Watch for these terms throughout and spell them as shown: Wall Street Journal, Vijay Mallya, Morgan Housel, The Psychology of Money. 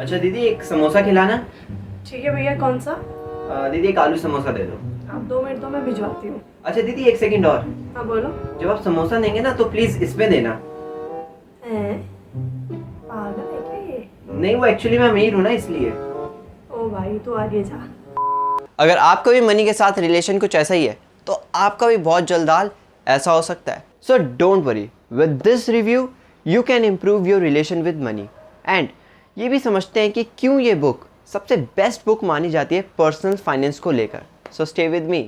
अच्छा दीदी एक समोसा खिलाना। ठीक है भैया, कौन सा? दीदी एक आलू समोसा दे दो। आप 2 मिनट दो, मैं भिजवाती हूँ। अच्छा दीदी एक सेकंड और। हाँ बोलो। जब आप समोसा देंगे ना तो प्लीज इसमें देना। नहीं वो एक्चुअली मैं अमीर हूँ ना इसलिए। ओ भाई तू आगे जा। अगर आपका भी मनी के साथ रिलेशन कुछ ऐसा ही है तो आपका भी बहुत जल्दाल ऐसा हो सकता है। So don't worry, with this review you can improve your relation with money. And ये भी समझते हैं कि क्यों ये बुक सबसे बेस्ट बुक मानी जाती है पर्सनल फाइनेंस को लेकर। So stay with me.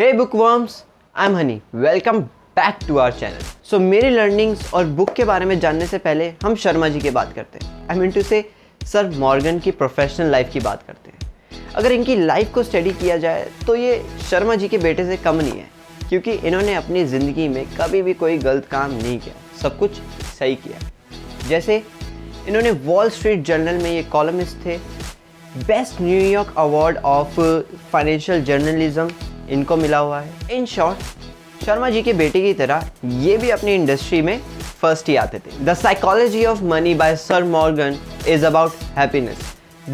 Hey bookworms, I am Honey, welcome back to our channel. So मेरी लर्निंग्स और बुक के बारे में जानने से पहले हम शर्मा जी की बात करते हैं। I mean to say sir Morgan की प्रोफेशनल लाइफ की बात करते हैं। अगर इनकी लाइफ को स्टडी किया जाए तो ये शर्मा जी के बेटे से कम नहीं है, क्योंकि इन्होंने अपनी ज़िंदगी में कभी भी कोई गलत काम नहीं किया, सब कुछ सही किया। जैसे इन्होंने वॉल स्ट्रीट जर्नल में ये कॉलमिस्ट थे, best New York award of financial journalism इनको मिला हुआ है। इन शॉर्ट शर्मा जी के बेटे की तरह ये भी अपनी इंडस्ट्री में फर्स्ट ही आते थे। The psychology of money by sir Morgan is about happiness,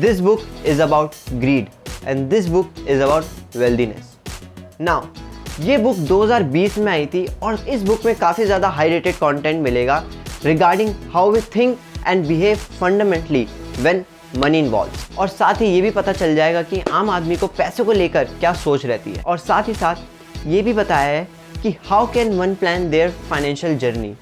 this book is about greed and this book is about wealthiness. Now ये बुक 2020 में आई थी और इस बुक में काफ़ी ज़्यादा हाई रेटेड कॉन्टेंट मिलेगा regarding how we think and behave fundamentally when money involve. और साथ ही ये भी पता चल जाएगा कि आम आदमी को पैसों को लेकर क्या सोच रहती है। और साथ ही साथ ये भी बताया है कि how can one plan their financial journey,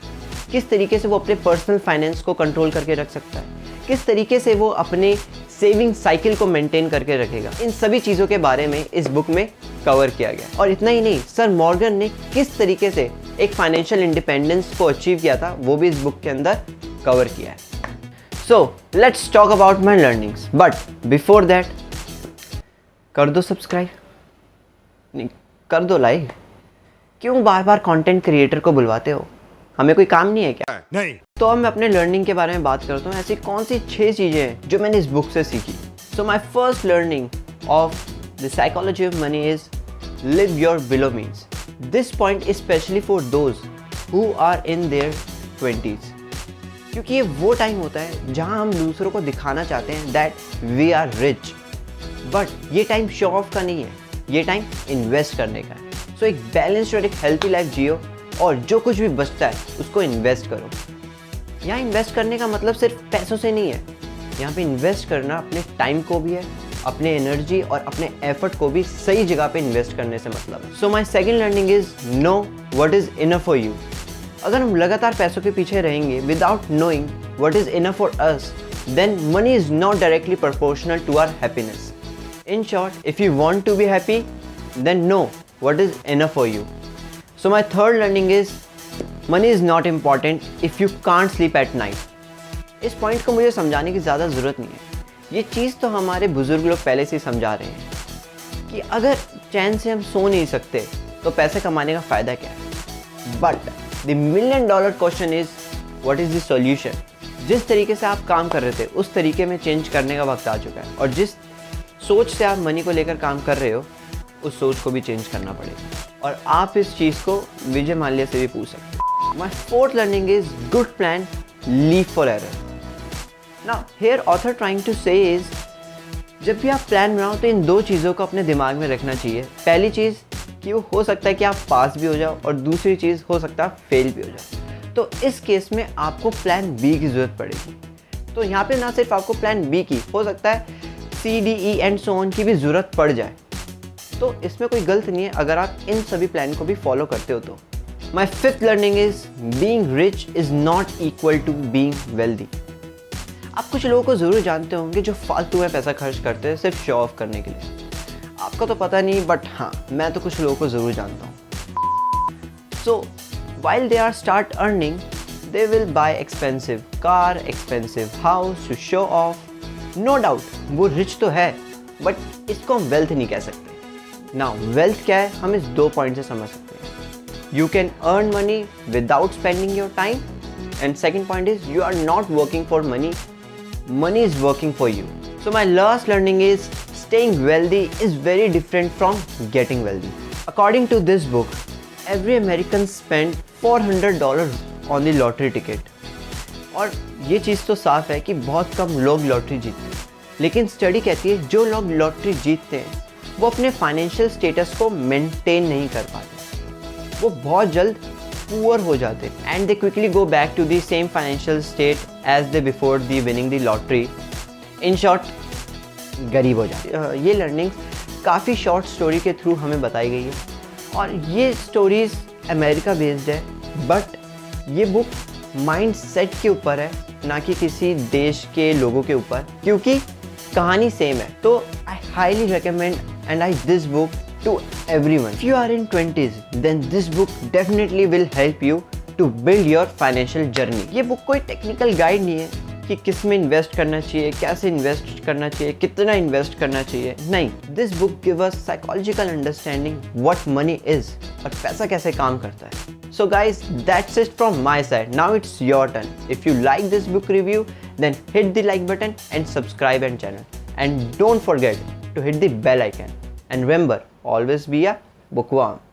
किस तरीके से वो अपने पर्सनल फाइनेंस को कंट्रोल करके रख सकता है, किस तरीके से वो अपने सेविंग साइकिल को मेंटेन करके रखेगा। इन सभी चीज़ों के बारे में इस बुक में कवर किया गया। और इतना ही नहीं, सर मॉर्गन ने किस तरीके से एक फाइनेंशियल इंडिपेंडेंस को अचीव किया था वो भी इस बुक के अंदर कवर किया है। So let's talk about my learnings, but before that कर दो सब्सक्राइब, नहीं कर दो लाइक। क्यों बार बार कंटेंट क्रिएटर को बुलवाते हो? हमें कोई काम नहीं है क्या? नहीं। तो अब मैं अपने लर्निंग के बारे में बात करता हूँ। ऐसी कौन सी 6 चीज़ें हैं जो मैंने इस बुक से सीखी। So my first learning of the psychology of money is live your below means. This point specially for those who are in their 20s, क्योंकि ये वो टाइम होता है जहाँ हम दूसरों को दिखाना चाहते हैं that we are rich, but ये टाइम शो ऑफ का नहीं है, ये टाइम इन्वेस्ट करने का है। सो एक बैलेंस्ड और एक हेल्थी लाइफ जियो और जो कुछ भी बचता है उसको इन्वेस्ट करो। यहाँ इन्वेस्ट करने का मतलब सिर्फ पैसों से नहीं है, यहाँ पे इन्वेस्ट करना अपने टाइम को भी है, अपने एनर्जी और अपने एफर्ट को भी सही जगह पर इन्वेस्ट करने से मतलब है। So my second learning is know what is enough for you. अगर हम लगातार पैसों के पीछे रहेंगे without knowing what is enough for us, then money is not directly proportional to our happiness. In short, if you want to be happy then know what is enough for you. So my third learning is money is not important if you can't sleep at night. इस point को मुझे समझाने की ज़्यादा ज़रूरत नहीं है, ये चीज़ तो हमारे बुजुर्ग लोग पहले से ही समझा रहे हैं कि अगर चैन से हम सो नहीं सकते तो पैसे कमाने का फ़ायदा क्या है। But The $1 million question is what is the solution. जिस तरीके से आप काम कर रहे थे उस तरीके में चेंज करने का वक्त आ चुका है, और जिस सोच से आप मनी को लेकर काम कर रहे हो उस सोच को भी चेंज करना पड़ेगा। और आप इस चीज़ को विजय माल्या से भी पूछ सकते हो। My fourth learning is good plan leave for error. Now here author trying to say is जब भी आप प्लान बनाओ तो इन 2 चीज़ों को अपने दिमाग में रखना चाहिए। पहली चीज़ कि वो हो सकता है कि आप पास भी हो जाओ और दूसरी चीज़ हो सकता है फेल भी हो जाओ, तो इस केस में आपको प्लान बी की ज़रूरत पड़ेगी। तो यहाँ पे ना सिर्फ आपको प्लान बी की, हो सकता है CDE एंड सो ऑन की भी ज़रूरत पड़ जाए, तो इसमें कोई गलत नहीं है अगर आप इन सभी प्लान को भी फॉलो करते हो तो। My fifth learning is being rich is not equal to being wealthy. आप कुछ लोगों को ज़रूर जानते होंगे जो फालतू में पैसा खर्च करते हैं सिर्फ शो ऑफ करने के लिए। आपको तो पता नहीं, बट हाँ मैं तो कुछ लोगों को ज़रूर जानता हूँ। So while they are start earning they will buy expensive car, expensive house to show off. No doubt वो रिच तो है, बट इसको हम वेल्थ नहीं कह सकते। नाउ वेल्थ क्या है हम इस 2 पॉइंट से समझ सकते हैं। You can earn money without spending your time, and second point is you are not working for money, money is working for you. So my last learning is Staying wealthy is very different from getting wealthy. According to this book, every American spent $400 on the lottery ticket. और ये चीज़ तो साफ है कि बहुत कम लोग lottery जीतते हैं, लेकिन स्टडी कहती है जो लोग लॉटरी जीतते हैं वो अपने फाइनेंशियल स्टेटस को मेंटेन नहीं कर पाते, वो बहुत जल्द पुअर हो जाते हैं and they quickly go back to the same financial state as they before the winning the lottery. In short, गरीब हो जाते हैं. ये लर्निंग्स काफ़ी शॉर्ट स्टोरी के थ्रू हमें बताई गई है और ये स्टोरीज अमेरिका बेस्ड है, बट ये बुक माइंड सेट के ऊपर है, ना कि किसी देश के लोगों के ऊपर, क्योंकि कहानी सेम है. तो I highly recommend and like this book to everyone. If you are in 20s, then this book definitely will help you to build your financial journey. ये book कोई technical guide नहीं है कि किस में invest करना चाहिए, कैसे invest करना चाहिए, कितना invest करना चाहिए. नहीं, this book gives us psychological understanding what money is और पैसा कैसे काम करता है. So guys, that's it from my side. Now it's your turn. If you like this book review, then hit the like button and subscribe and channel. And don't forget to hit the bell icon. And remember, always be a bookworm.